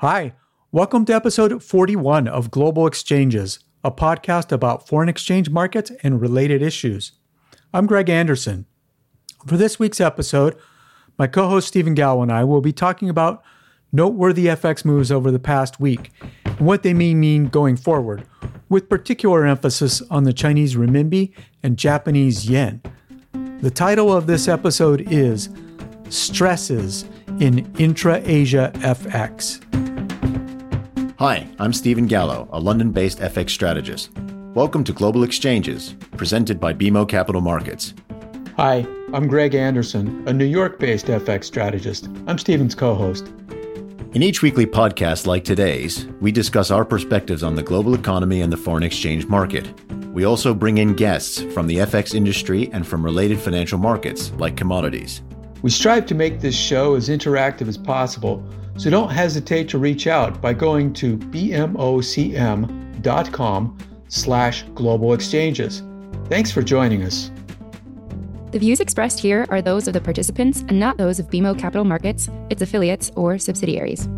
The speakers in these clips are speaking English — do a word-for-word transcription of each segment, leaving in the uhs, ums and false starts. Hi, welcome to episode forty-one of Global Exchanges, a podcast about foreign exchange markets and related issues. I'm Greg Anderson. For this week's episode, my co-host Stephen Gallo and I will be talking about noteworthy F X moves over the past week and what they may mean going forward, with particular emphasis on the Chinese R M B and Japanese yen. The title of this episode is Stresses in Intra-Asia F X. Hi, I'm Stephen Gallo, a London-based F X strategist. Welcome to Global Exchanges, presented by B M O Capital Markets. Hi, I'm Greg Anderson, a New York-based F X strategist. I'm Stephen's co-host. In each weekly podcast like today's, we discuss our perspectives on the global economy and the foreign exchange market. We also bring in guests from the F X industry and from related financial markets, like commodities. We strive to make this show as interactive as possible, so don't hesitate to reach out by going to bmocm.com slash global exchanges. Thanks for joining us. The views expressed here are those of the participants and not those of B M O Capital Markets, its affiliates, or subsidiaries.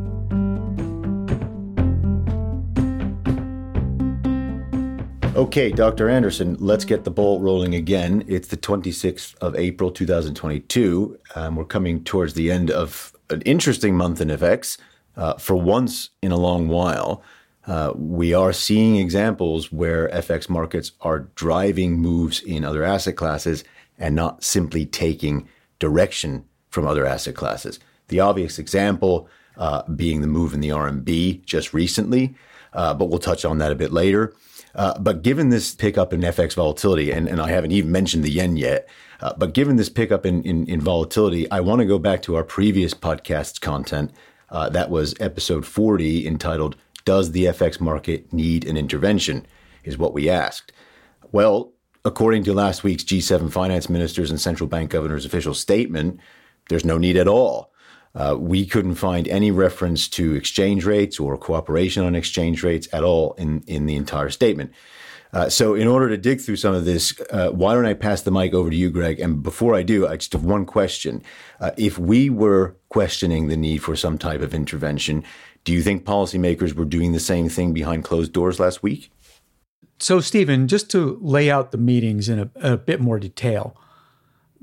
Okay, Doctor Anderson, let's get the ball rolling again. It's the twenty-sixth of April, two thousand twenty-two. Um, we're coming towards the end of an interesting month in F X. Uh, for once in a long while, uh, we are seeing examples where F X markets are driving moves in other asset classes and not simply taking direction from other asset classes. The obvious example uh, being the move in the R M B just recently, uh, but we'll touch on that a bit later. Uh, but given this pickup in F X volatility, and, and I haven't even mentioned the yen yet, uh, but given this pickup in, in, in volatility, I want to go back to our previous podcast's content. Uh, that was episode forty, entitled, Does the F X Market Need an Intervention? Is what we asked. Well, according to last week's G seven finance ministers and central bank governors' official statement, there's no need at all. Uh, we couldn't find any reference to exchange rates or cooperation on exchange rates at all in, in the entire statement. Uh, so in order to dig through some of this, uh, why don't I pass the mic over to you, Greg? And before I do, I just have one question. Uh, if we were questioning the need for some type of intervention, do you think policymakers were doing the same thing behind closed doors last week? So, Stephen, just to lay out the meetings in a, a bit more detail,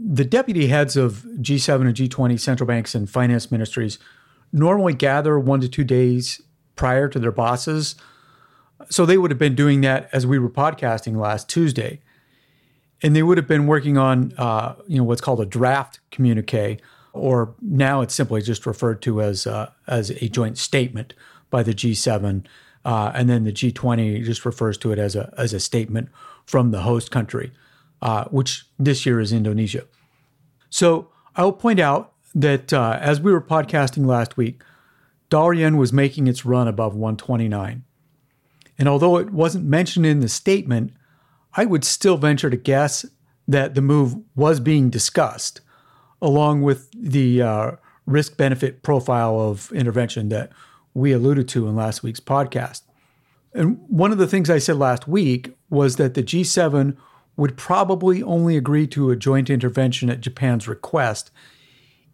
the deputy heads of G seven and G twenty central banks and finance ministries normally gather one to two days prior to their bosses. So they would have been doing that as we were podcasting last Tuesday. And they would have been working on uh, you know, what's called a draft communique, or now it's simply just referred to as, uh, as a joint statement by the G seven. Uh, and then the G twenty just refers to it as a, as a statement from the host country. Uh, which this year is Indonesia. So I will point out that uh, as we were podcasting last week, dollar yen was making its run above one twenty-nine. And although it wasn't mentioned in the statement, I would still venture to guess that the move was being discussed, along with the uh, risk-benefit profile of intervention that we alluded to in last week's podcast. And one of the things I said last week was that the G seven would probably only agree to a joint intervention at Japan's request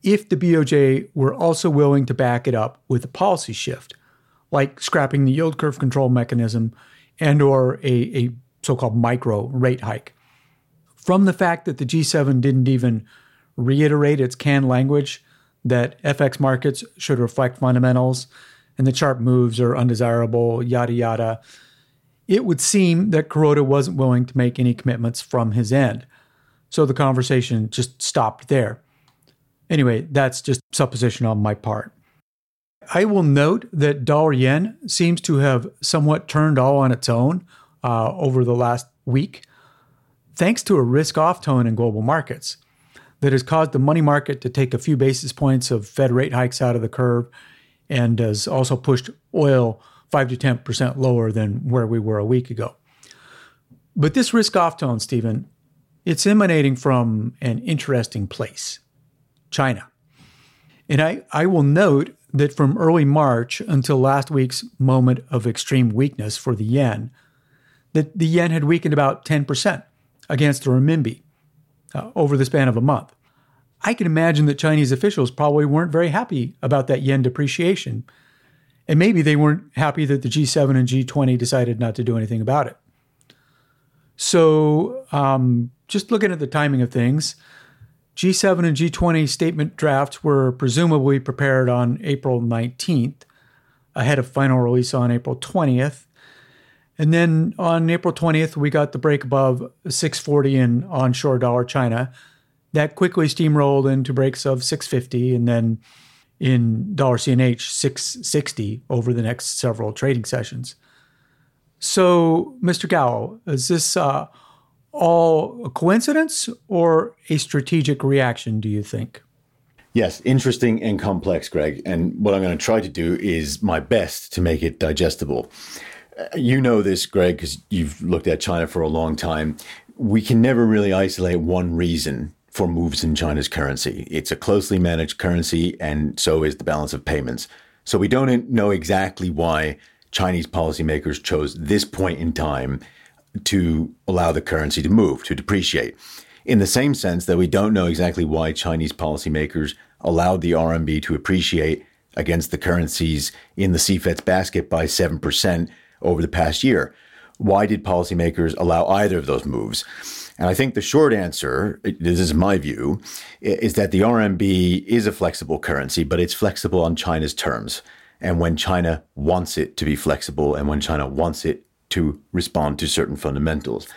if the B O J were also willing to back it up with a policy shift, like scrapping the yield curve control mechanism and or a, a so-called micro rate hike. From the fact that the G seven didn't even reiterate its canned language that F X markets should reflect fundamentals and that sharp moves are undesirable, yada, yada, it would seem that Kuroda wasn't willing to make any commitments from his end. So the conversation just stopped there. Anyway, that's just supposition on my part. I will note that dollar yen seems to have somewhat turned all on its own uh, over the last week, thanks to a risk-off tone in global markets that has caused the money market to take a few basis points of Fed rate hikes out of the curve and has also pushed oil five to ten percent lower than where we were a week ago. But this risk-off tone, Stephen, it's emanating from an interesting place, China. And I, I will note that from early March until last week's moment of extreme weakness for the yen, that the yen had weakened about ten percent against the renminbi uh, over the span of a month. I can imagine that Chinese officials probably weren't very happy about that yen depreciation, And maybe they weren't happy that the G seven and G twenty decided not to do anything about it. So um, just looking at the timing of things, G seven and G twenty statement drafts were presumably prepared on April nineteenth, ahead of final release on April twentieth. And then on April twentieth, we got the break above six forty in onshore dollar China. That quickly steamrolled into breaks of six fifty and then in dollar C N H, six sixty over the next several trading sessions. So, Mister Gallo, is this uh, all a coincidence or a strategic reaction, do you think? Yes, interesting and complex, Greg. And what I'm going to try to do is my best to make it digestible. You know this, Greg, because you've looked at China for a long time. We can never really isolate one reason for moves in China's currency. It's a closely managed currency, and so is the balance of payments. So we don't know exactly why Chinese policymakers chose this point in time to allow the currency to move, to depreciate. In the same sense that we don't know exactly why Chinese policymakers allowed the R M B to appreciate against the currencies in the C FETS basket by seven percent over the past year. Why did policymakers allow either of those moves? And I think the short answer, this is my view, is that the R M B is a flexible currency, but it's flexible on China's terms. And when China wants it to be flexible and when China wants it to respond to certain fundamentals.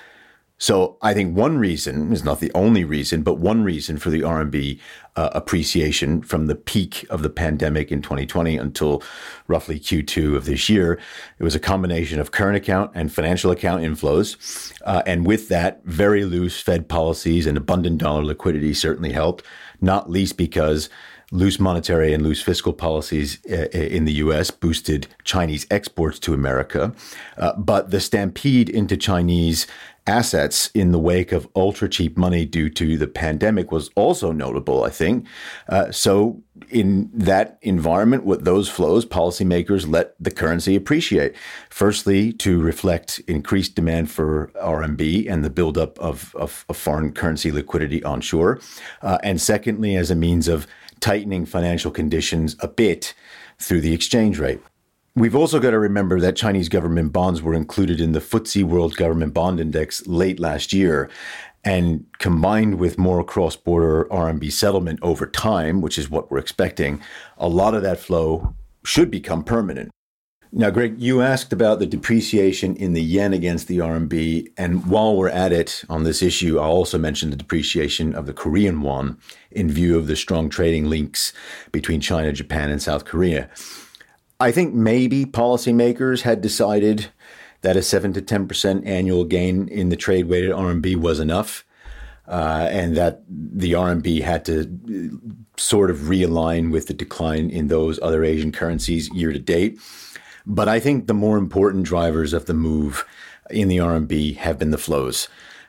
So I think one reason is not the only reason, but one reason for the R M B uh, appreciation from the peak of the pandemic in twenty twenty until roughly Q two of this year. It was a combination of current account and financial account inflows. Uh, and with that, very loose Fed policies and abundant dollar liquidity certainly helped, not least because loose monetary and loose fiscal policies in the U S boosted Chinese exports to America. Uh, but the stampede into Chinese assets in the wake of ultra-cheap money due to the pandemic was also notable, I think. Uh, so in that environment, with those flows, policymakers let the currency appreciate. Firstly, to reflect increased demand for R M B and the buildup of, of, of foreign currency liquidity onshore. Uh, and secondly, as a means of tightening financial conditions a bit through the exchange rate. We've also got to remember that Chinese government bonds were included in the F T S E World Government Bond Index late last year, and combined with more cross-border R M B settlement over time, which is what we're expecting, a lot of that flow should become permanent. Now, Greg, you asked about the depreciation in the yen against the R M B, and while we're at it on this issue, I'll also mention the depreciation of the Korean won in view of the strong trading links between China, Japan, and South Korea. I think maybe policymakers had decided that a seven to ten percent annual gain in the trade-weighted R M B was enough, uh, and that the R M B had to sort of realign with the decline in those other Asian currencies year to date. But I think the more important drivers of the move in the R M B have been the flows.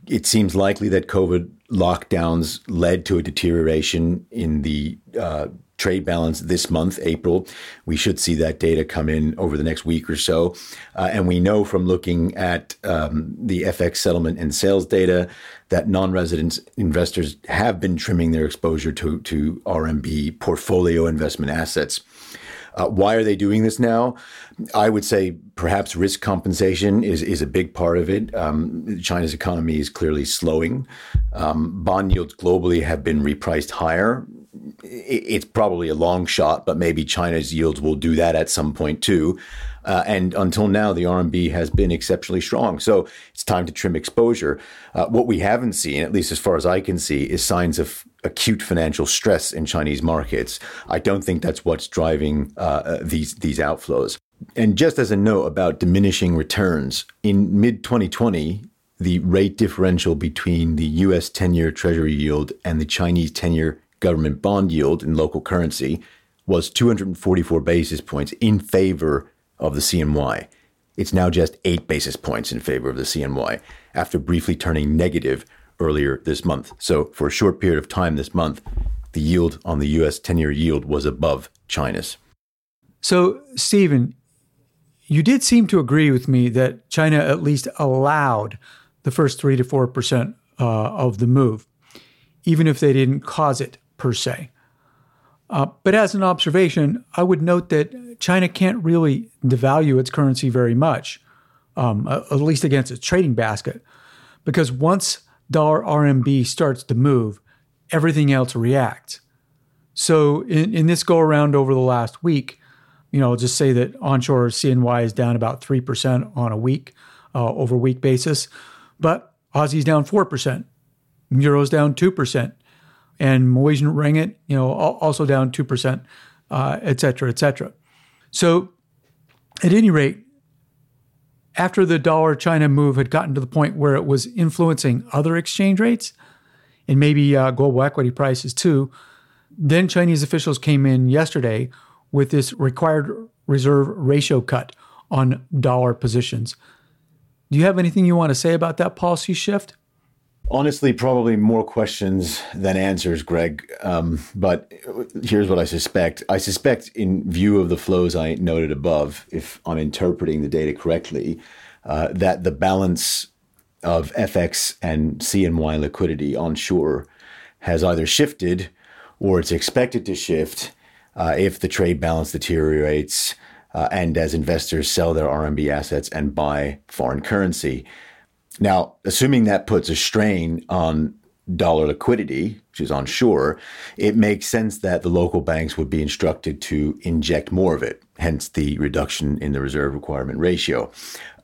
It seems likely that COVID lockdowns led to a deterioration in the uh, trade balance this month, April. We should see that data come in over the next week or so. Uh, and we know from looking at um, the F X settlement and sales data that non-resident investors have been trimming their exposure to, to R M B portfolio investment assets. Uh, why are they doing this now? I would say perhaps risk compensation is, is a big part of it. Um, China's economy is clearly slowing. Um, bond yields globally have been repriced higher. It's probably a long shot, but maybe China's yields will do that at some point too. Uh, and until now, the R M B has been exceptionally strong. So it's time to trim exposure. Uh, what we haven't seen, at least as far as I can see, is signs of acute financial stress in Chinese markets. I don't think that's what's driving uh, these these outflows. And just as a note about diminishing returns, in mid twenty twenty, the rate differential between the U S ten-year Treasury yield and the Chinese ten-year government bond yield in local currency was two hundred forty-four basis points in favor of the C N Y. It's now just eight basis points in favor of the C N Y after briefly turning negative earlier this month. So for a short period of time this month, the yield on the U S ten-year yield was above China's. So, Stephen, you did seem to agree with me that China at least allowed the first three to four percent uh, of the move, even if they didn't cause it per se. Uh, but as an observation, I would note that China can't really devalue its currency very much, um, at least against its trading basket, because once dollar R M B starts to move, everything else reacts. So in, in this go-around over the last week, you know, I'll just say that onshore C N Y is down about three percent on a week, uh, over week basis, but Aussie's down four percent, Euro's down two percent, and Malaysian Ringgit, you know, also down two percent, uh, et cetera, et cetera. So at any rate, after the dollar-China move had gotten to the point where it was influencing other exchange rates and maybe uh, global equity prices too, then Chinese officials came in yesterday with this required reserve ratio cut on dollar positions. Do you have anything you want to say about that policy shift? Honestly, probably more questions than answers, Greg. Um, but here's what I suspect. I suspect in view of the flows I noted above, if I'm interpreting the data correctly, uh, that the balance of F X and C N Y liquidity onshore has either shifted or it's expected to shift uh, if the trade balance deteriorates uh, and as investors sell their R M B assets and buy foreign currency. Now, assuming that puts a strain on dollar liquidity, which is onshore, it makes sense that the local banks would be instructed to inject more of it, hence the reduction in the reserve requirement ratio.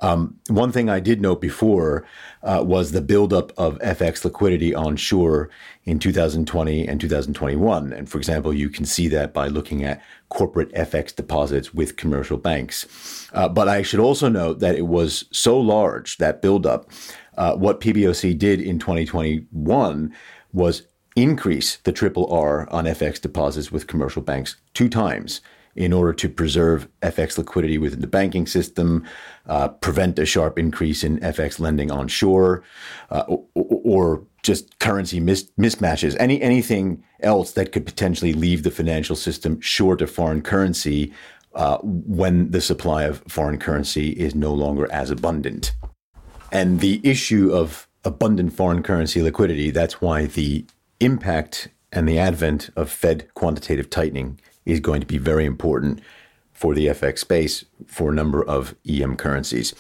Um, one thing I did note before uh, was the buildup of F X liquidity onshore in two thousand twenty and two thousand twenty-one. And for example, you can see that by looking at corporate F X deposits with commercial banks. Uh, but I should also note that it was so large, that buildup, uh, what P B O C did in twenty twenty-one was increase the triple R on F X deposits with commercial banks two times in order to preserve F X liquidity within the banking system, uh, prevent a sharp increase in F X lending onshore, uh, or, or just currency mis- mismatches, any anything else that could potentially leave the financial system short of foreign currency uh, when the supply of foreign currency is no longer as abundant. And the issue of abundant foreign currency liquidity, that's why the impact and the advent of Fed quantitative tightening is going to be very important for the F X space for a number of E M currencies.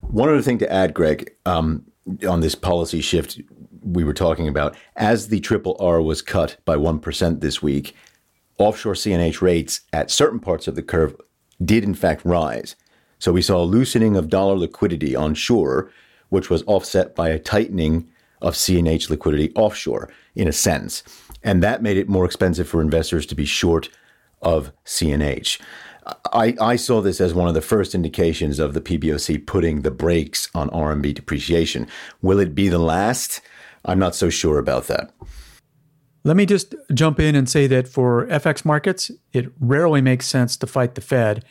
One other thing to add, Greg, um, on this policy shift we were talking about, as the triple R was cut by one percent this week, offshore C N H rates at certain parts of the curve did in fact rise. So we saw a loosening of dollar liquidity onshore, which was offset by a tightening of C N H liquidity offshore, in a sense. And that made it more expensive for investors to be short of C N H. I, I saw this as one of the first indications of the P B O C putting the brakes on R M B depreciation. Will it be the last? I'm not so sure about that. Let me just jump in and say that for F X markets, it rarely makes sense to fight the Fed,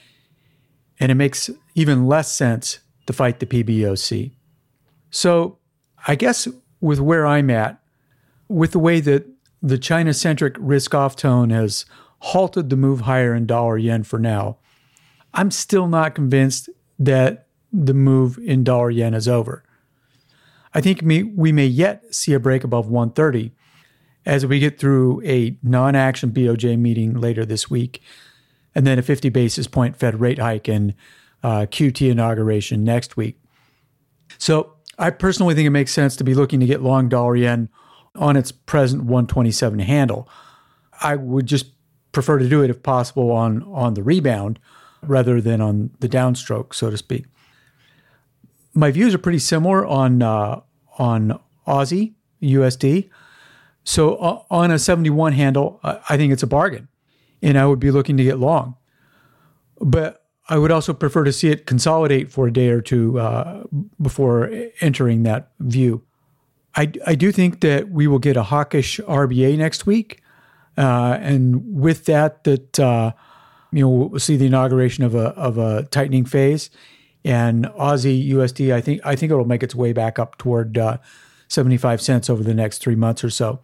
and it makes even less sense to fight the P B O C. So I guess with where I'm at, with the way that the China-centric risk-off tone has halted the move higher in dollar yen for now, I'm still not convinced that the move in dollar yen is over. I think we may yet see a break above one thirty as we get through a non-action B O J meeting later this week, and then a fifty basis point Fed rate hike and uh, Q T inauguration next week. So I personally think it makes sense to be looking to get long dollar yen on its present one twenty-seven handle. I would just prefer to do it if possible on, on the rebound rather than on the downstroke, so to speak. My views are pretty similar on uh, on Aussie, U S D. So uh, on a seventy-one handle, I think it's a bargain, and I would be looking to get long. But I would also prefer to see it consolidate for a day or two uh, before entering that view. I, I do think that we will get a hawkish R B A next week. Uh, and with that, that uh, you know, we'll see the inauguration of a of a tightening phase. And Aussie U S D, I think I think it'll make its way back up toward uh, seventy-five cents over the next three months or so.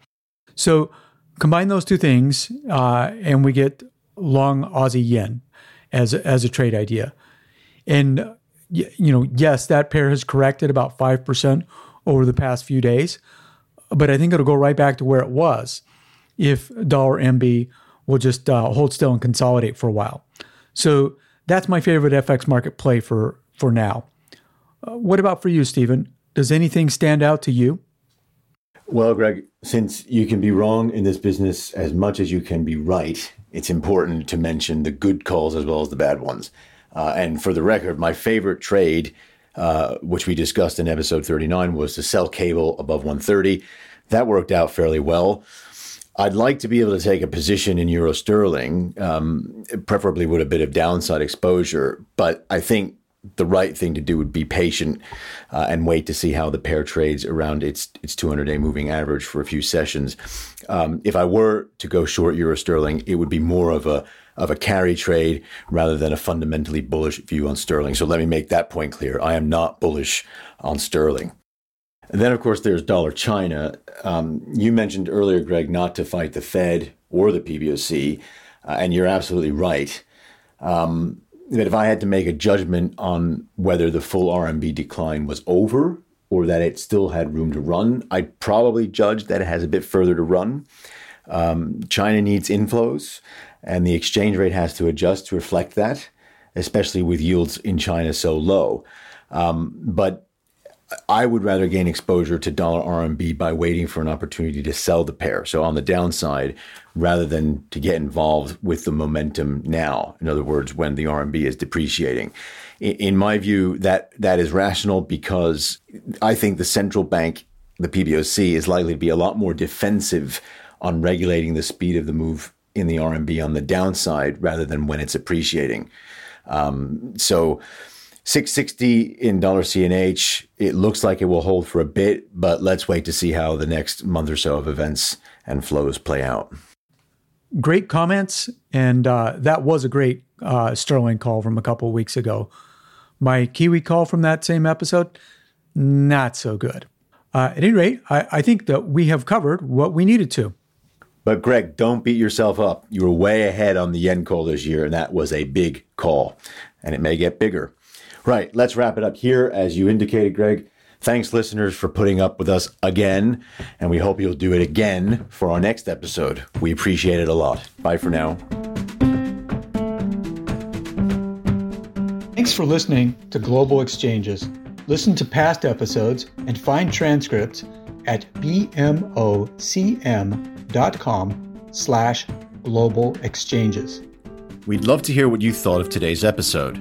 So combine those two things, uh, and we get long Aussie yen as as a trade idea. And you know, yes, that pair has corrected about five percent over the past few days, but I think it'll go right back to where it was if dollar M B will just uh, hold still and consolidate for a while. So that's my favorite F X market play for, for now. Uh, what about for you, Stephen? Does anything stand out to you? Well, Greg, since you can be wrong in this business as much as you can be right, it's important to mention the good calls as well as the bad ones. Uh, and for the record, my favorite trade, uh, which we discussed in episode thirty-nine, was to sell cable above one thirty. That worked out fairly well. I'd like to be able to take a position in euro sterling, um, preferably with a bit of downside exposure. But I think the right thing to do would be patient uh, and wait to see how the pair trades around its its two hundred day moving average for a few sessions. Um, if I were to go short euro sterling, it would be more of a of a carry trade rather than a fundamentally bullish view on sterling. So let me make that point clear. I am not bullish on sterling. And then, of course, there's dollar China. Um, you mentioned earlier, Greg, not to fight the Fed or the P B O C, uh, and you're absolutely right. Um, that if I had to make a judgment on whether the full R M B decline was over or that it still had room to run, I'd probably judge that it has a bit further to run. Um, China needs inflows, and the exchange rate has to adjust to reflect that, especially with yields in China so low. Um, but I would rather gain exposure to dollar R M B by waiting for an opportunity to sell the pair, so on the downside, rather than to get involved with the momentum now. In other words, when the R M B is depreciating. In my view, that that is rational because I think the central bank, the P B O C, is likely to be a lot more defensive on regulating the speed of the move in the R M B on the downside rather than when it's appreciating. Um, so... six sixty in dollar C N H, it looks like it will hold for a bit, but let's wait to see how the next month or so of events and flows play out. Great comments. And uh, that was a great uh, sterling call from a couple of weeks ago. My Kiwi call from that same episode, not so good. Uh, at any rate, I, I think that we have covered what we needed to. But Greg, don't beat yourself up. You were way ahead on the yen call this year, and that was a big call, and it may get bigger. Right, let's wrap it up here. As you indicated, Greg, thanks, listeners, for putting up with us again, and we hope you'll do it again for our next episode. We appreciate it a lot. Bye for now. Thanks for listening to Global Exchanges. Listen to past episodes and find transcripts at bmocm.com slash global exchanges. We'd love to hear what you thought of today's episode.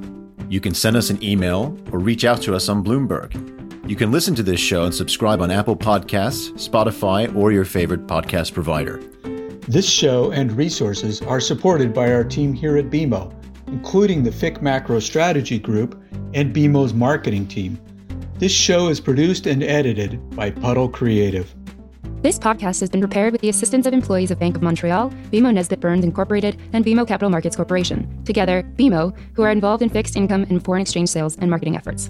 You can send us an email or reach out to us on Bloomberg. You can listen to this show and subscribe on Apple Podcasts, Spotify, or your favorite podcast provider. This show and resources are supported by our team here at B M O, including the F I C Macro Strategy Group and B M O's marketing team. This show is produced and edited by Puddle Creative. This podcast has been prepared with the assistance of employees of Bank of Montreal, B M O Nesbitt Burns Incorporated, and B M O Capital Markets Corporation, together, B M O, who are involved in fixed income and foreign exchange sales and marketing efforts.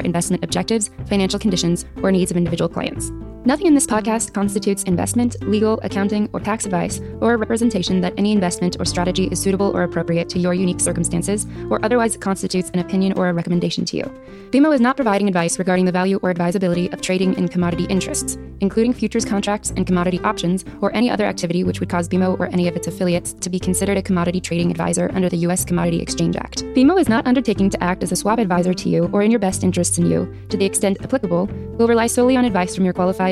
investment objectives, financial conditions, or needs of individual clients. Nothing in this podcast constitutes investment, legal, accounting, or tax advice, or a representation that any investment or strategy is suitable or appropriate to your unique circumstances, or otherwise constitutes an opinion or a recommendation to you. B M O is not providing advice regarding the value or advisability of trading in commodity interests, including futures contracts and commodity options, or any other activity which would cause B M O or any of its affiliates to be considered a commodity trading advisor under the U S Commodity Exchange Act. B M O is not undertaking to act as a swap advisor to you or in your best interests in you, to the extent applicable, will rely solely on advice from your qualified